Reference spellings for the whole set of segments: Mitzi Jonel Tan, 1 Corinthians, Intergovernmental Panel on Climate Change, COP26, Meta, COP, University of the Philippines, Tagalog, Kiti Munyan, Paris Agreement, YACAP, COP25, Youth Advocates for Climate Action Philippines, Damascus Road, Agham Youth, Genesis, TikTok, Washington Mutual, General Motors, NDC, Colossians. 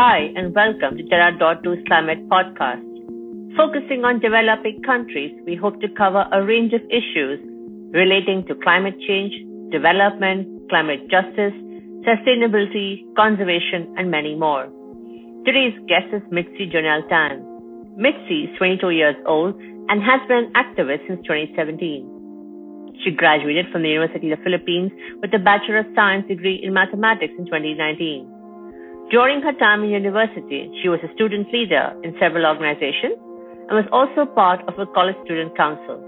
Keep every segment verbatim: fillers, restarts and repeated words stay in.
Hi, and welcome to Terra.two's Climate Podcast. Focusing on developing countries, we hope to cover a range of issues relating to climate change, development, climate justice, sustainability, conservation, and many more. Today's guest is Mitzi Jonel Tan. Mitzi is twenty-two years old and has been an activist since twenty seventeen. She graduated from the University of the Philippines with a Bachelor of Science degree in Mathematics in twenty nineteen. During her time in university, she was a student leader in several organizations and was also part of a college student council.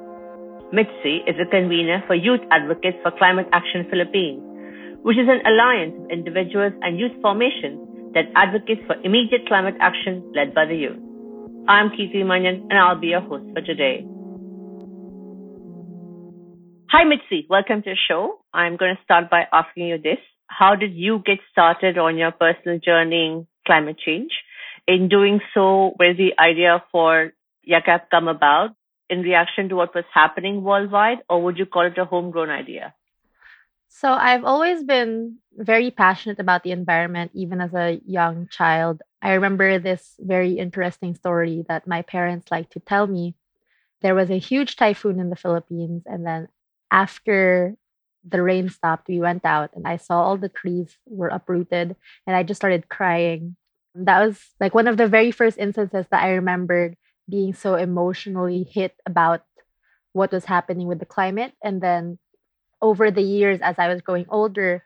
Mitzi is a convener for Youth Advocates for Climate Action Philippines, which is an alliance of individuals and youth formations that advocates for immediate climate action led by the youth. I'm Kiti Munyan, and I'll be your host for today. Hi, Mitzi. Welcome to the show. I'm going to start by asking you this. How did you get started on your personal journey in climate change? In doing so, where did the idea for YACAP come about in reaction to what was happening worldwide, or would you call it a homegrown idea? So I've always been very passionate about the environment, even as a young child. I remember this very interesting story that my parents liked to tell me. There was a huge typhoon in the Philippines, and then after the rain stopped, we went out and I saw all the trees were uprooted and I just started crying. That was like one of the very first instances that I remembered being so emotionally hit about what was happening with the climate. And then over the years, as I was growing older,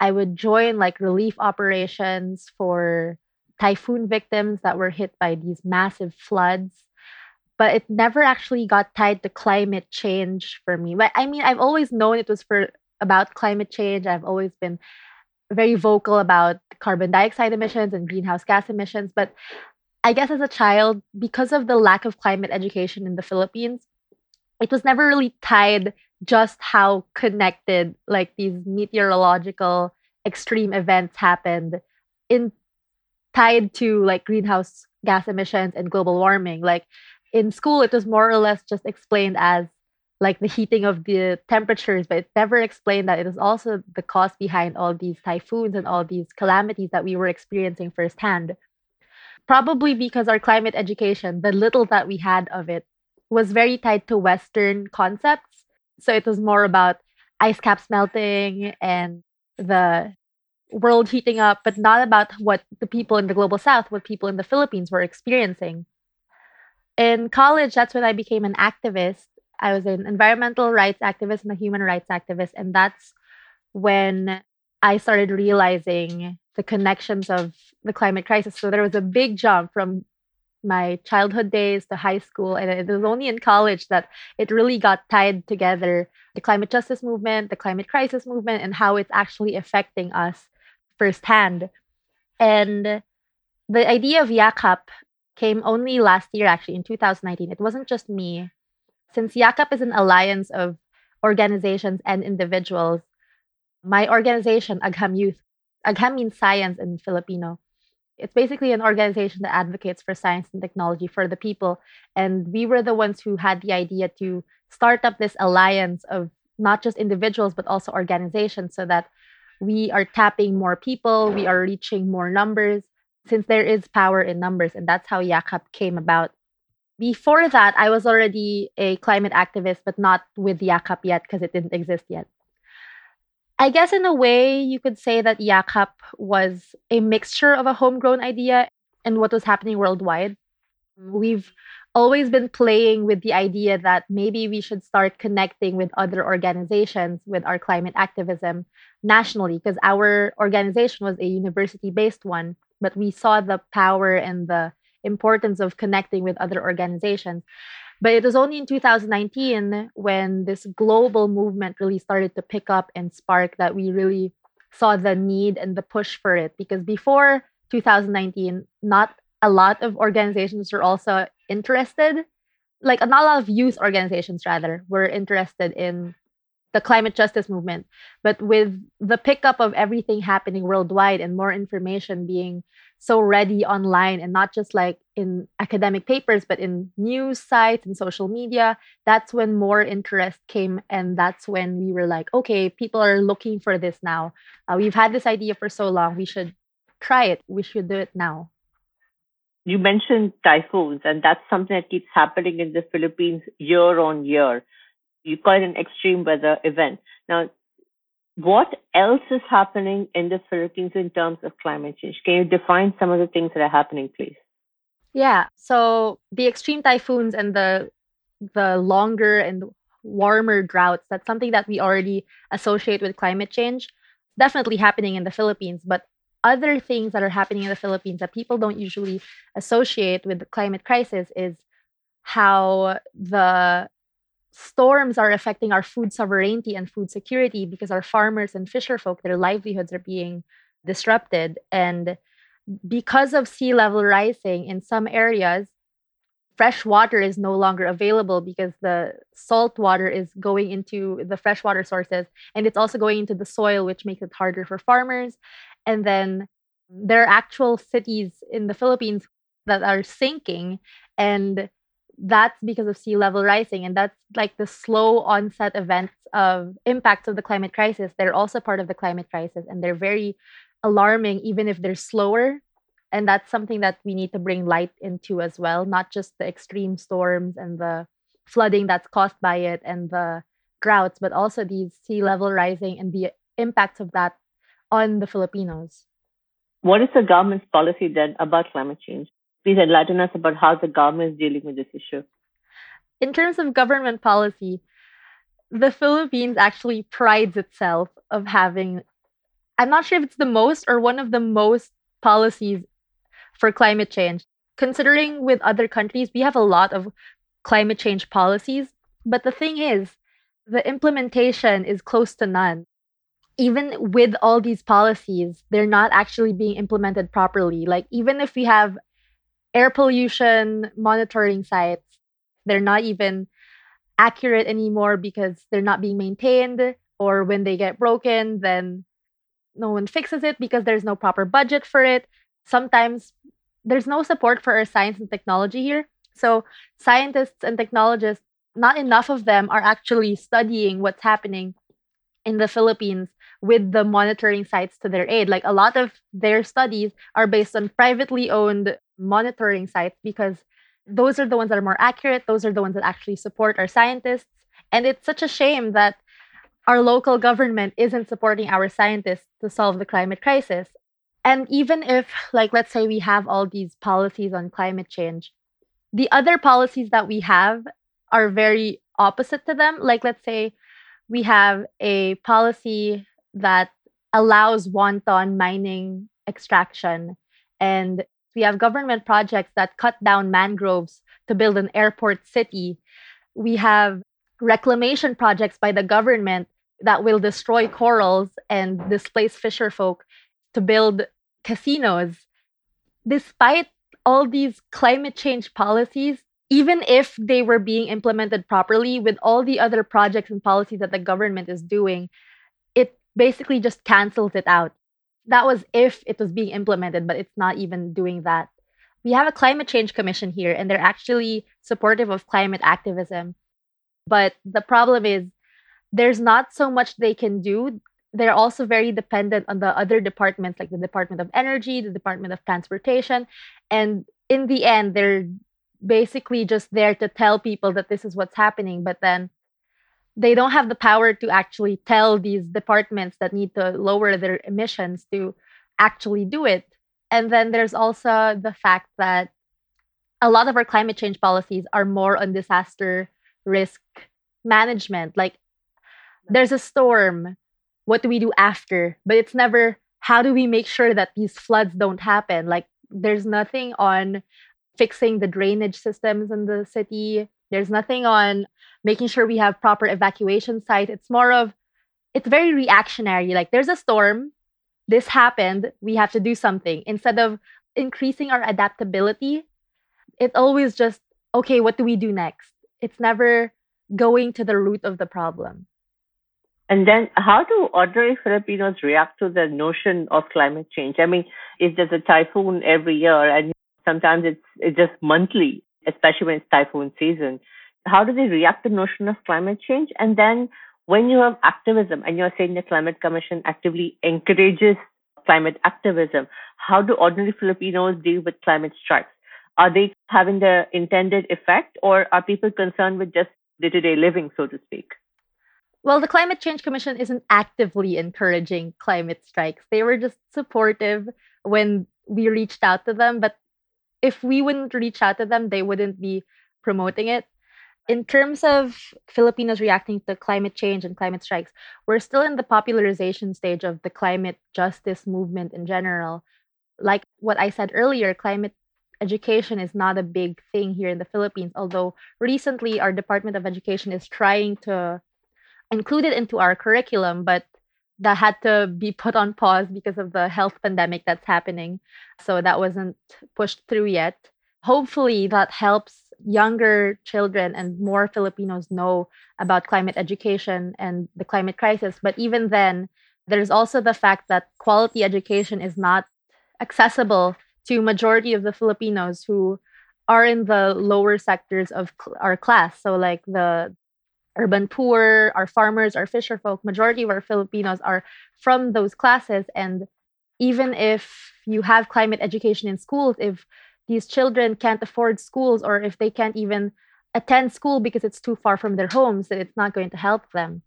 I would join like relief operations for typhoon victims that were hit by these massive floods. But it never actually got tied to climate change for me. But I mean, I've always known it was for about climate change. I've always been very vocal about carbon dioxide emissions and greenhouse gas emissions. But I guess as a child, because of the lack of climate education in the Philippines, it was never really tied just how connected like these meteorological extreme events happened in tied to like greenhouse gas emissions and global warming. Like in school, it was more or less just explained as like the heating of the temperatures, but it never explained that it is also the cause behind all these typhoons and all these calamities that we were experiencing firsthand. Probably because our climate education, the little that we had of it, was very tied to Western concepts. So it was more about ice caps melting and the world heating up, but not about what the people in the global South, what people in the Philippines were experiencing. In college, that's when I became an activist. I was an environmental rights activist and a human rights activist. And that's when I started realizing the connections of the climate crisis. So there was a big jump from my childhood days to high school. And it was only in college that it really got tied together, the climate justice movement, the climate crisis movement, and how it's actually affecting us firsthand. And the idea of YACAP came only last year, actually, in two thousand nineteen. It wasn't just me. Since YACAP is an alliance of organizations and individuals, my organization, Agham Youth, Agham means science in Filipino. It's basically an organization that advocates for science and technology for the people. And we were the ones who had the idea to start up this alliance of not just individuals, but also organizations so that we are tapping more people, we are reaching more numbers, since there is power in numbers, and that's how YACAP came about. Before that, I was already a climate activist, but not with YACAP yet because it didn't exist yet. I guess in a way, you could say that YACAP was a mixture of a homegrown idea and what was happening worldwide. We've always been playing with the idea that maybe we should start connecting with other organizations with our climate activism nationally, because our organization was a university-based one. But we saw the power and the importance of connecting with other organizations. But it was only in two thousand nineteen when this global movement really started to pick up and spark that we really saw the need and the push for it. Because before two thousand nineteen, not a lot of organizations were also interested, like not a lot of youth organizations rather, were interested in the climate justice movement. But with the pickup of everything happening worldwide and more information being so ready online and not just like in academic papers, but in news sites and social media, that's when more interest came. And that's when we were like, okay, people are looking for this now. Uh, we've had this idea for so long. We should try it. We should do it now. You mentioned typhoons, and that's something that keeps happening in the Philippines year on year. You call it an extreme weather event. Now, what else is happening in the Philippines in terms of climate change? Can you define some of the things that are happening, please? Yeah, so the extreme typhoons and the the longer and warmer droughts, that's something that we already associate with climate change. Definitely happening in the Philippines, but other things that are happening in the Philippines that people don't usually associate with the climate crisis is how the storms are affecting our food sovereignty and food security, because our farmers and fisherfolk, their livelihoods are being disrupted. And because of sea level rising in some areas, fresh water is no longer available because the salt water is going into the freshwater sources, and it's also going into the soil, which makes it harder for farmers. And then there are actual cities in the Philippines that are sinking, and that's because of sea level rising. And that's like the slow onset events of impacts of the climate crisis. They're also part of the climate crisis, and they're very alarming, even if they're slower. And that's something that we need to bring light into as well, not just the extreme storms and the flooding that's caused by it and the droughts, but also these sea level rising and the impacts of that on the Filipinos. What is the government's policy then about climate change? Please enlighten us about how the government is dealing with this issue. In terms of government policy, the Philippines actually prides itself of having, I'm not sure if it's the most or one of the most policies for climate change. Considering with other countries, we have a lot of climate change policies, but the thing is, the implementation is close to none. Even with all these policies, they're not actually being implemented properly. Like, even if we have air pollution monitoring sites, they're not even accurate anymore because they're not being maintained, or when they get broken, then no one fixes it because there's no proper budget for it. Sometimes there's no support for our science and technology here. So scientists and technologists, not enough of them are actually studying what's happening in the Philippines with the monitoring sites to their aid. Like, a lot of their studies are based on privately owned monitoring sites because those are the ones that are more accurate. Those are the ones that actually support our scientists. And it's such a shame that our local government isn't supporting our scientists to solve the climate crisis. And even if, like, let's say we have all these policies on climate change, the other policies that we have are very opposite to them. Like, let's say we have a policy that allows wanton mining extraction, and we have government projects that cut down mangroves to build an airport city. We have reclamation projects by the government that will destroy corals and displace fisherfolk to build casinos. Despite all these climate change policies, even if they were being implemented properly with all the other projects and policies that the government is doing, it basically just cancels it out. That was if it was being implemented, but it's not even doing that. We have a climate change commission here, and they're actually supportive of climate activism. But the problem is, there's not so much they can do. They're also very dependent on the other departments, like the Department of Energy, the Department of Transportation. And in the end, they're basically just there to tell people that this is what's happening. But then they don't have the power to actually tell these departments that need to lower their emissions to actually do it. And then there's also the fact that a lot of our climate change policies are more on disaster risk management. Like, there's a storm, what do we do after? But it's never, how do we make sure that these floods don't happen? Like, there's nothing on fixing the drainage systems in the city. There's nothing on making sure we have proper evacuation sites. It's more of, it's very reactionary. Like, there's a storm, this happened, we have to do something. Instead of increasing our adaptability, it's always just, okay, what do we do next? It's never going to the root of the problem. And then how do ordinary Filipinos react to the notion of climate change? I mean, if there's a typhoon every year, and sometimes it's, it's just monthly, especially when it's typhoon season, how do they react to the notion of climate change? And then when you have activism, and you're saying the Climate Commission actively encourages climate activism? How do ordinary Filipinos deal with climate strikes? Are they having the intended effect, or are people concerned with just day-to-day living, so to speak? Well, the Climate Change Commission isn't actively encouraging climate strikes. They were just supportive when we reached out to them. But if we wouldn't reach out to them, they wouldn't be promoting it. In terms of Filipinos reacting to climate change and climate strikes, we're still in the popularization stage of the climate justice movement in general. Like what I said earlier, climate education is not a big thing here in the Philippines, although recently our Department of Education is trying to include it into our curriculum, but that had to be put on pause because of the health pandemic that's happening. So that wasn't pushed through yet. Hopefully that helps younger children and more Filipinos know about climate education and the climate crisis. But even then, there's also the fact that quality education is not accessible to majority of the Filipinos who are in the lower sectors of cl- our class. So like the urban poor, our farmers, our fisher folk, majority of our Filipinos are from those classes. And even if you have climate education in schools, if these children can't afford schools or if they can't even attend school because it's too far from their homes, then it's not going to help them.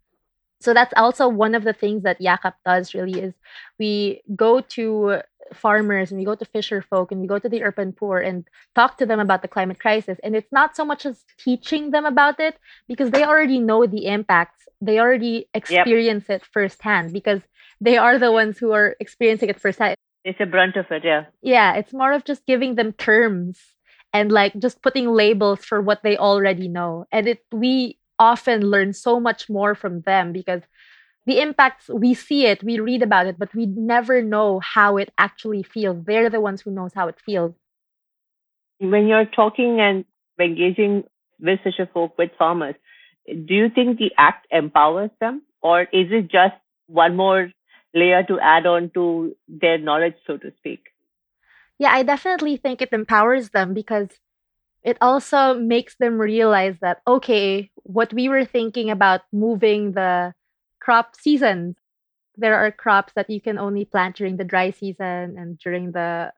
So that's also one of the things that Yakap does really is we go to farmers and we go to fisher folk and we go to the urban poor and talk to them about the climate crisis. And it's not so much as teaching them about it because they already know the impacts. They already experience yep. it firsthand because they are the ones who are experiencing it firsthand. It's a brunt of it, yeah. Yeah, it's more of just giving them terms and like just putting labels for what they already know. And it we often learn so much more from them because the impacts, we see it, we read about it, but we never know how it actually feels. They're the ones who knows how it feels. When you're talking and engaging with fisher folk, with farmers, do you think the act empowers them? Or is it just one more layer to add on to their knowledge, so to speak? Yeah, I definitely think it empowers them because it also makes them realize that, okay, what we were thinking about moving the crop seasons, there are crops that you can only plant during the dry season and during the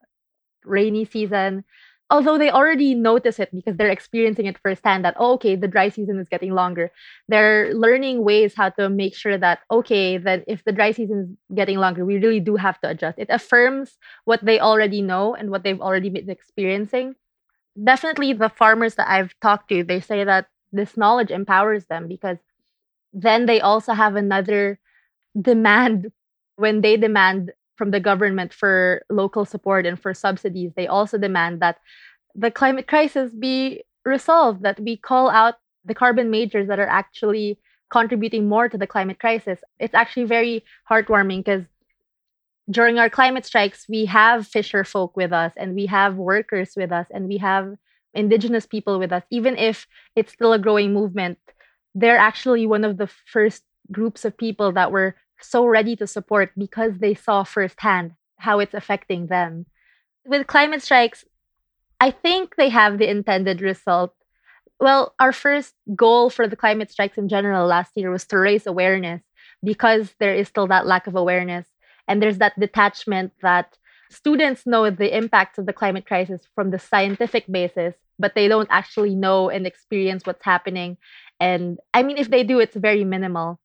rainy season. Although they already notice it because they're experiencing it firsthand that, oh, okay, the dry season is getting longer. They're learning ways how to make sure that, okay, then if the dry season is getting longer, we really do have to adjust. It affirms what they already know and what they've already been experiencing. Definitely the farmers that I've talked to, they say that this knowledge empowers them because then they also have another demand when they demand from the government for local support and for subsidies. They also demand that the climate crisis be resolved, that we call out the carbon majors that are actually contributing more to the climate crisis. It's actually very heartwarming because during our climate strikes, we have fisher folk with us and we have workers with us and we have indigenous people with us. Even if it's still a growing movement, they're actually one of the first groups of people that were so ready to support because they saw firsthand how it's affecting them. With climate strikes, I think they have the intended result. Well, our first goal for the climate strikes in general last year was to raise awareness because there is still that lack of awareness. And there's that detachment that students know the impacts of the climate crisis from the scientific basis, but they don't actually know and experience what's happening. And I mean, if they do, it's very minimal.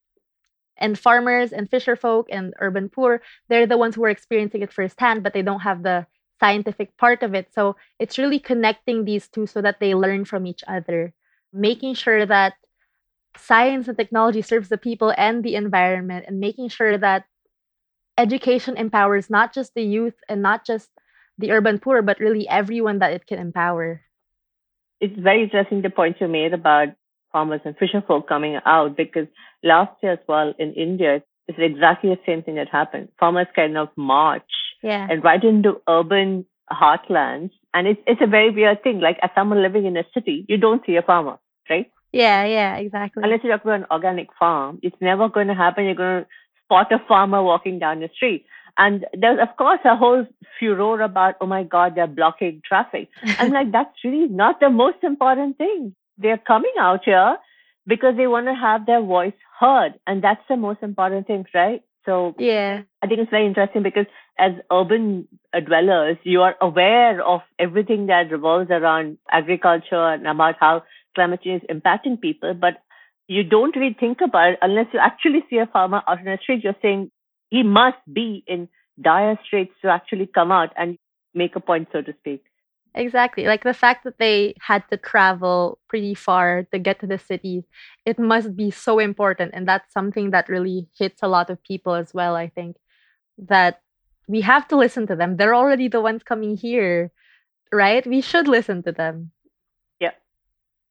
And farmers and fisher folk and urban poor, they're the ones who are experiencing it firsthand, but they don't have the scientific part of it. So it's really connecting these two so that they learn from each other, making sure that science and technology serves the people and the environment, and making sure that education empowers not just the youth and not just the urban poor, but really everyone that it can empower. It's very interesting the point you made about farmers and fisher folk coming out, because last year as well in India, it's exactly the same thing that happened. Farmers kind of march yeah. and right into urban heartlands. And it's it's a very weird thing. Like as someone living in a city, you don't see a farmer, right? Yeah, yeah, exactly. Unless you talk about an organic farm, it's never going to happen. You're going to spot a farmer walking down the street. And there's, of course, a whole furore about, oh my God, they're blocking traffic. I'm like, that's really not the most important thing. They're coming out here because they want to have their voice heard. And that's the most important thing, right? So yeah, I think it's very interesting because as urban dwellers, you are aware of everything that revolves around agriculture and about how climate change is impacting people, but you don't really think about it unless you actually see a farmer out on the street. You're saying he must be in dire straits to actually come out and make a point, so to speak. Exactly. Like the fact that they had to travel pretty far to get to the city, it must be so important. And that's something that really hits a lot of people as well, I think, that we have to listen to them. They're already the ones coming here, right? We should listen to them. Yeah.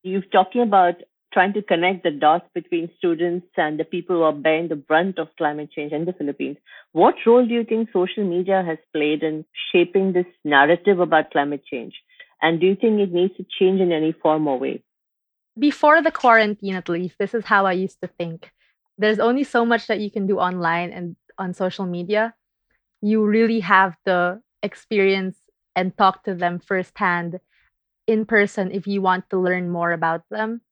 You're talking about trying to connect the dots between students and the people who are bearing the brunt of climate change in the Philippines. What role do you think social media has played in shaping this narrative about climate change? And do you think it needs to change in any form or way? Before the quarantine, at least, this is how I used to think. There's only so much that you can do online and on social media. You really have to experience and talk to them firsthand in person if you want to learn more about them.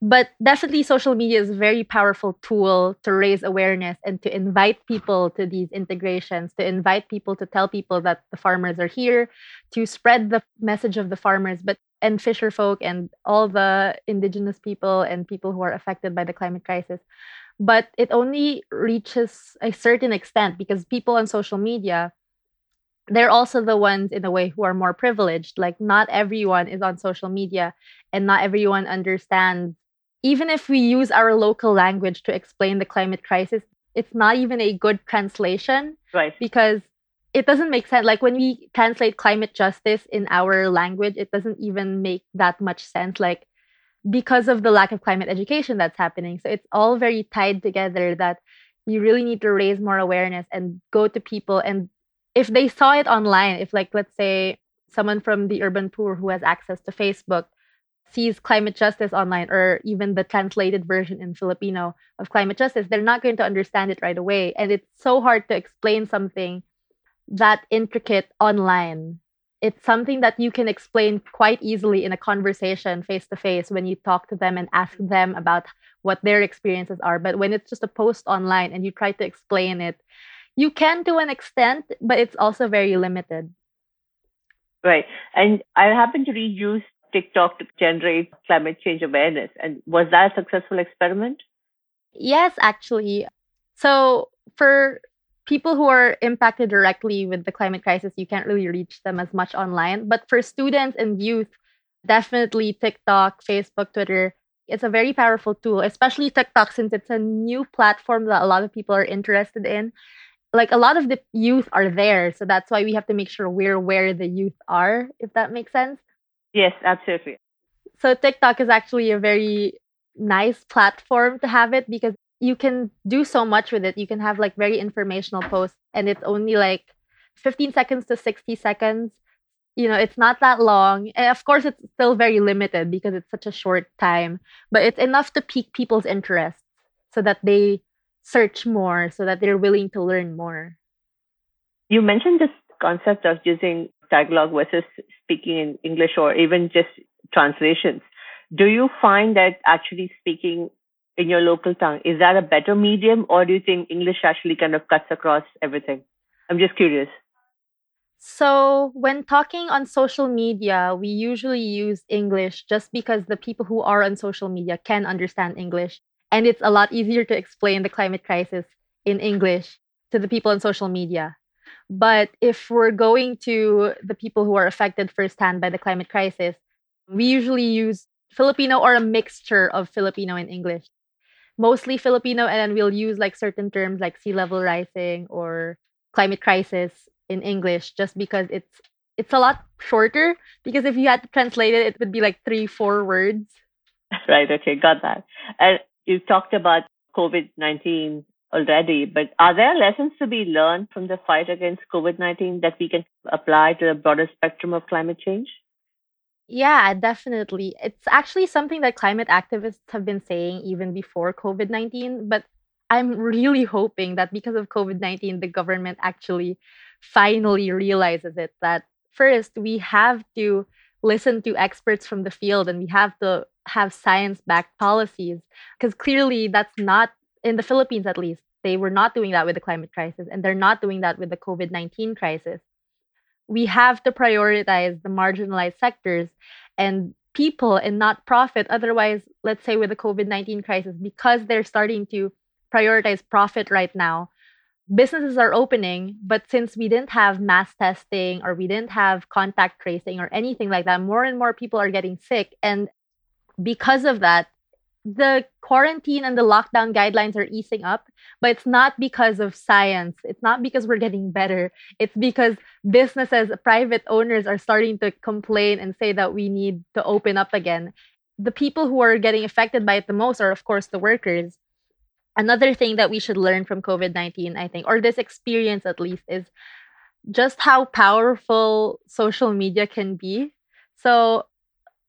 But definitely social media is a very powerful tool to raise awareness and to invite people to these integrations, to invite people to tell people that the farmers are here, to spread the message of the farmers but and fisher folk and all the indigenous people and people who are affected by the climate crisis. But it only reaches a certain extent because people on social media, they're also the ones in a way who are more privileged. Like not everyone is on social media and not everyone understands. Even if we use our local language to explain the climate crisis, it's not even a good translation, right? Because it doesn't make sense. Like when we translate climate justice in our language, it doesn't even make that much sense, like because of the lack of climate education that's happening. So it's all very tied together that you really need to raise more awareness and go to people. And if they saw it online, if like, let's say someone from the urban poor who has access to Facebook sees climate justice online or even the translated version in Filipino of climate justice, they're not going to understand it right away. And it's so hard to explain something that intricate online. It's something that you can explain quite easily in a conversation face-to-face when you talk to them and ask them about what their experiences are. But when it's just a post online and you try to explain it, you can to an extent, but it's also very limited. Right. And I happen to reuse TikTok to generate climate change awareness. And was that a successful experiment? Yes, actually. So for people who are impacted directly with the climate crisis, you can't really reach them as much online. But for students and youth, definitely TikTok, Facebook, Twitter, it's a very powerful tool, especially TikTok, since it's a new platform that a lot of people are interested in. Like a lot of the youth are there. So that's why we have to make sure we're where the youth are, if that makes sense. Yes, absolutely. So TikTok is actually a very nice platform to have it because you can do so much with it. You can have like very informational posts and it's only like fifteen seconds to sixty seconds. You know, it's not that long. And of course, it's still very limited because it's such a short time, but it's enough to pique people's interest so that they search more, so that they're willing to learn more. You mentioned this concept of using Tagalog versus speaking in English or even just translations. Do you find that actually speaking in your local tongue, is that a better medium or do you think English actually kind of cuts across everything? I'm just curious. So when talking on social media, we usually use English just because the people who are on social media can understand English. And it's a lot easier to explain the climate crisis in English to the people on social media. But if we're going to the people who are affected firsthand by the climate crisis, we usually use Filipino or a mixture of Filipino and English. Mostly Filipino, and then we'll use like certain terms like sea level rising or climate crisis in English just because it's it's a lot shorter, because if you had to translate it, it would be like three, four words. Right, okay, got that. And you talked about COVID nineteen already, but are there lessons to be learned from the fight against COVID nineteen that we can apply to the broader spectrum of climate change? Yeah, definitely. It's actually something that climate activists have been saying even before COVID nineteen. But I'm really hoping that because of COVID nineteen, the government actually finally realizes it. That first, we have to listen to experts from the field and we have to have science-backed policies. Because clearly that's not, in the Philippines at least, They were not doing that with the climate crisis, and they're not doing that with the COVID nineteen crisis. We have to prioritize the marginalized sectors and people and not profit. Otherwise, let's say with the COVID nineteen crisis, because they're starting to prioritize profit right now, businesses are opening, but since we didn't have mass testing or we didn't have contact tracing or anything like that, more and more people are getting sick. And because of that, the quarantine and the lockdown guidelines are easing up, but it's not because of science. It's not because we're getting better. It's because businesses, private owners are starting to complain and say that we need to open up again. The people who are getting affected by it the most are, of course, the workers. Another thing that we should learn from COVID nineteen, I think, or this experience at least, is just how powerful social media can be. So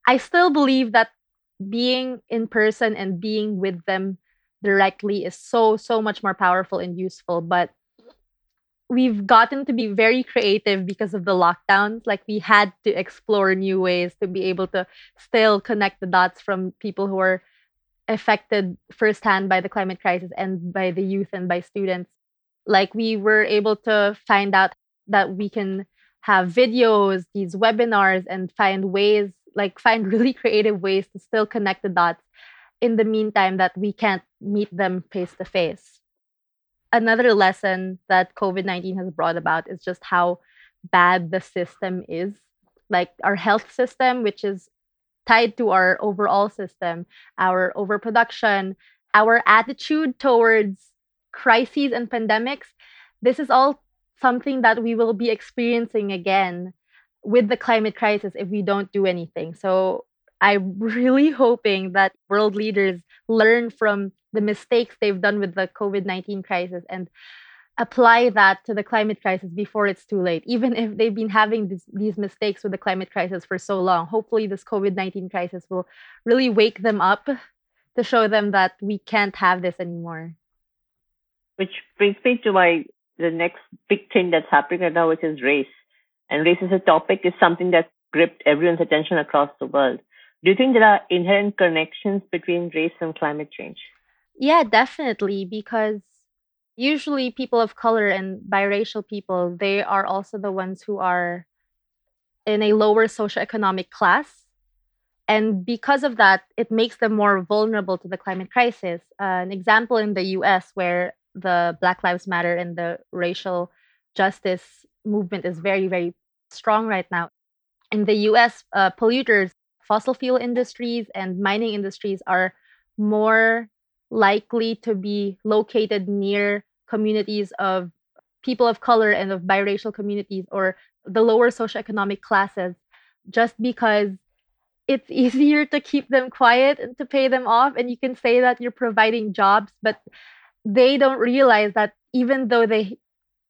I still believe that being in person and being with them directly is so, so much more powerful and useful. But we've gotten to be very creative because of the lockdowns. Like, we had to explore new ways to be able to still connect the dots from people who are affected firsthand by the climate crisis and by the youth and by students. Like, we were able to find out that we can have videos, these webinars, and find ways, like find really creative ways to still connect the dots in the meantime that we can't meet them face to face. Another lesson that COVID nineteen has brought about is just how bad the system is. Like, our health system, which is tied to our overall system, our overproduction, our attitude towards crises and pandemics. This is all something that we will be experiencing again with the climate crisis if we don't do anything. So I'm really hoping that world leaders learn from the mistakes they've done with the COVID nineteen crisis and apply that to the climate crisis before it's too late. Even if they've been having this, these mistakes with the climate crisis for so long, hopefully this COVID nineteen crisis will really wake them up to show them that we can't have this anymore. Which brings me to my the next big thing that's happening right now, which is race. And race as a topic is something that's gripped everyone's attention across the world. Do you think there are inherent connections between race and climate change? Yeah, definitely, because usually people of color and biracial people, they are also the ones who are in a lower socioeconomic class. And because of that, it makes them more vulnerable to the climate crisis. Uh, an example in the U S where the Black Lives Matter and the racial justice movement is very, very strong right now. In the U S, uh, polluters, fossil fuel industries and mining industries are more likely to be located near communities of people of color and of biracial communities or the lower socioeconomic classes, just because it's easier to keep them quiet and to pay them off. And you can say that you're providing jobs, but they don't realize that even though they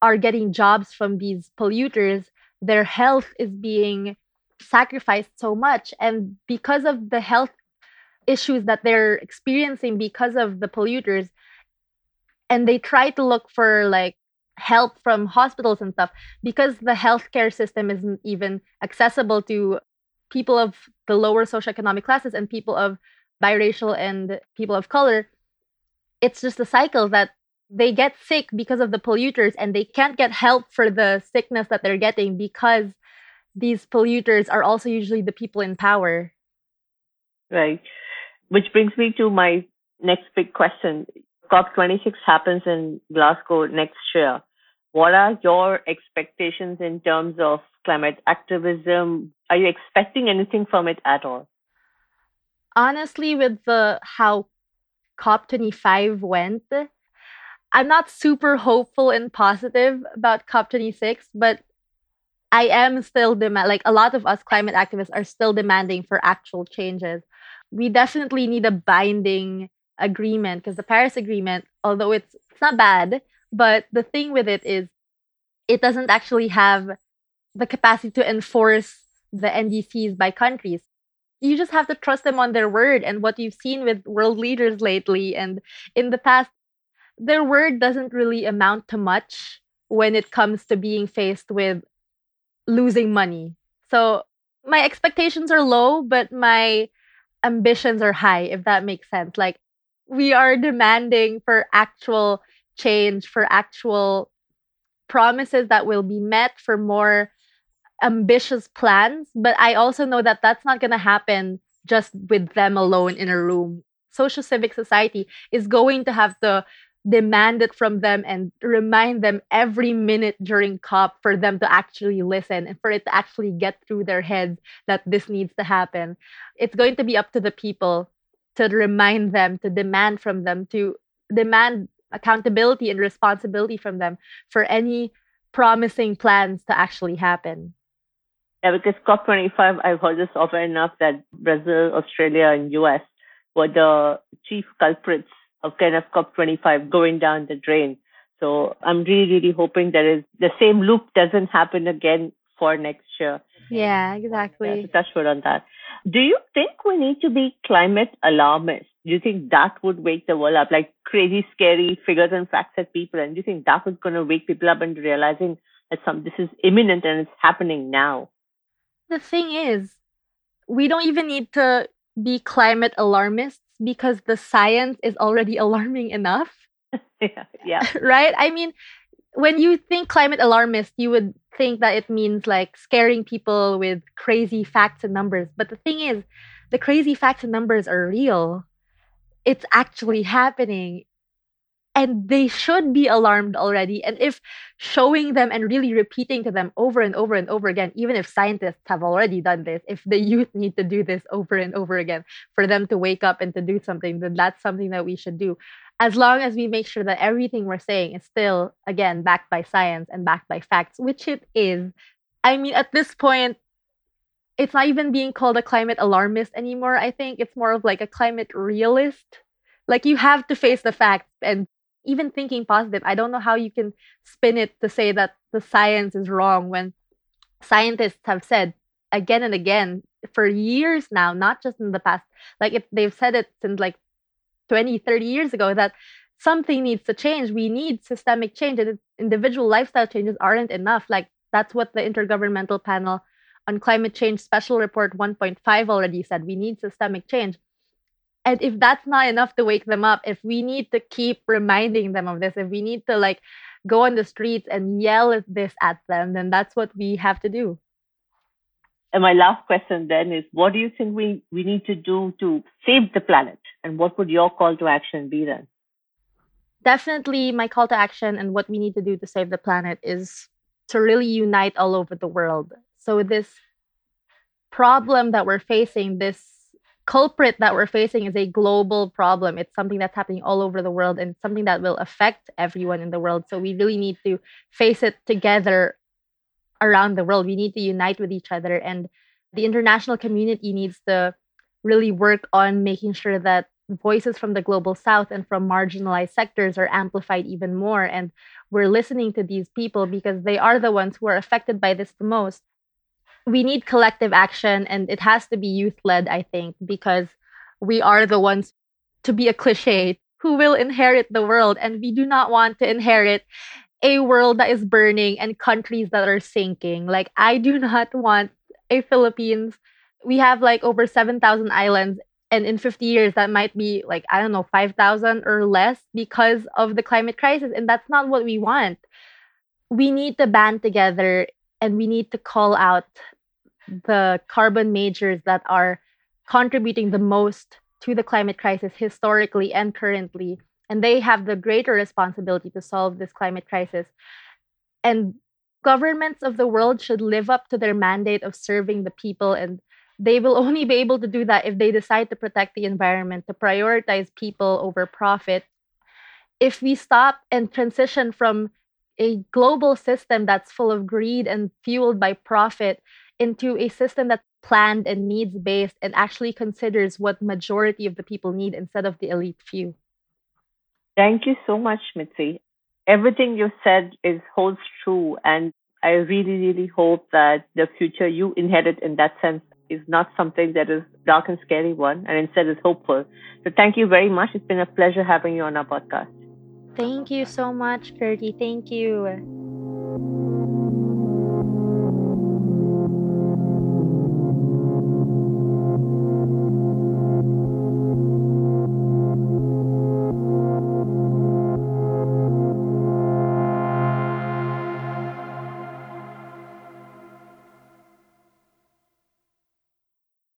are getting jobs from these polluters, their health is being sacrificed so much. And because of the health issues that they're experiencing because of the polluters, and they try to look for like help from hospitals and stuff, because the healthcare system isn't even accessible to people of the lower socioeconomic classes and people of biracial and people of color. It's just a cycle that they get sick because of the polluters and they can't get help for the sickness that they're getting because these polluters are also usually the people in power. Right. Which brings me to my next big question. COP twenty-six happens in Glasgow next year. What are your expectations in terms of climate activism? Are you expecting anything from it at all? Honestly, with the how COP twenty-five went, I'm not super hopeful and positive about COP twenty-six, but I am still, dem- like a lot of us climate activists are still demanding for actual changes. We definitely need a binding agreement because the Paris Agreement, although it's, it's not bad, but the thing with it is it doesn't actually have the capacity to enforce the N D Cs by countries. You just have to trust them on their word. And what you've seen with world leaders lately and in the past, their word doesn't really amount to much when it comes to being faced with losing money. So my expectations are low, but my ambitions are high, if that makes sense. Like, we are demanding for actual change, for actual promises that will be met, for more ambitious plans. But I also know that that's not going to happen just with them alone in a room. Social civic society is going to have to demand it from them and remind them every minute during COP for them to actually listen and for it to actually get through their heads that this needs to happen. It's going to be up to the people to remind them, to demand from them, to demand accountability and responsibility from them for any promising plans to actually happen. Yeah, because COP twenty-five, I've heard this often enough that Brazil, Australia, and U S were the chief culprits of kind of COP twenty-five going down the drain. So I'm really, really hoping that is the same loop doesn't happen again for next year. Yeah, exactly. Yeah, to touch wood on that. Do you think we need to be climate alarmists? Do you think that would wake the world up, like crazy, scary figures and facts at people? And do you think that was going to wake people up into realizing that some this is imminent and it's happening now? The thing is, we don't even need to be climate alarmists because the science is already alarming enough. yeah, yeah. Right? I mean, when you think climate alarmist, you would think that it means like scaring people with crazy facts and numbers. But the thing is, the crazy facts and numbers are real. It's actually happening. And they should be alarmed already. And if showing them and really repeating to them over and over and over again, even if scientists have already done this, if the youth need to do this over and over again for them to wake up and to do something, then that's something that we should do. As long as we make sure that everything we're saying is still, again, backed by science and backed by facts, which it is. I mean, at this point, it's not even being called a climate alarmist anymore. I think it's more of like a climate realist. Like, you have to face the facts. And even thinking positive, I don't know how you can spin it to say that the science is wrong when scientists have said again and again for years now, not just in the past, like if they've said it since like twenty, thirty years ago, that something needs to change. We need systemic change and individual lifestyle changes aren't enough. Like, that's what the Intergovernmental Panel on Climate Change Special Report one point five already said. We need systemic change. And if that's not enough to wake them up, if we need to keep reminding them of this, if we need to like go on the streets and yell this at them, then that's what we have to do. And my last question then is, what do you think we, we need to do to save the planet? And what would your call to action be then? Definitely my call to action and what we need to do to save the planet is to really unite all over the world. So this problem that we're facing, this culprit that we're facing is a global problem. It's something that's happening all over the world and something that will affect everyone in the world. So we really need to face it together around the world. We need to unite with each other. And the international community needs to really work on making sure that voices from the global south and from marginalized sectors are amplified even more. And we're listening to these people because they are the ones who are affected by this the most. We need collective action, and it has to be youth-led, I think, because we are the ones, to be a cliche, who will inherit the world. And we do not want to inherit a world that is burning and countries that are sinking. Like, I do not want a Philippines. We have like over seven thousand islands, and in fifty years, that might be like, I don't know, five thousand or less because of the climate crisis. And that's not what we want. We need to band together. And we need to call out the carbon majors that are contributing the most to the climate crisis historically and currently. And they have the greater responsibility to solve this climate crisis. And governments of the world should live up to their mandate of serving the people. And they will only be able to do that if they decide to protect the environment, to prioritize people over profit. If we stop and transition from a global system that's full of greed and fueled by profit into a system that's planned and needs-based and actually considers what majority of the people need instead of the elite few. Thank you so much, Mitzi. Everything you said is holds true. And I really, really hope that the future you inherit in that sense is not something that is dark and scary one, and instead is hopeful. So thank you very much. It's been a pleasure having you on our podcast. Thank you so much, Kiti. Thank you.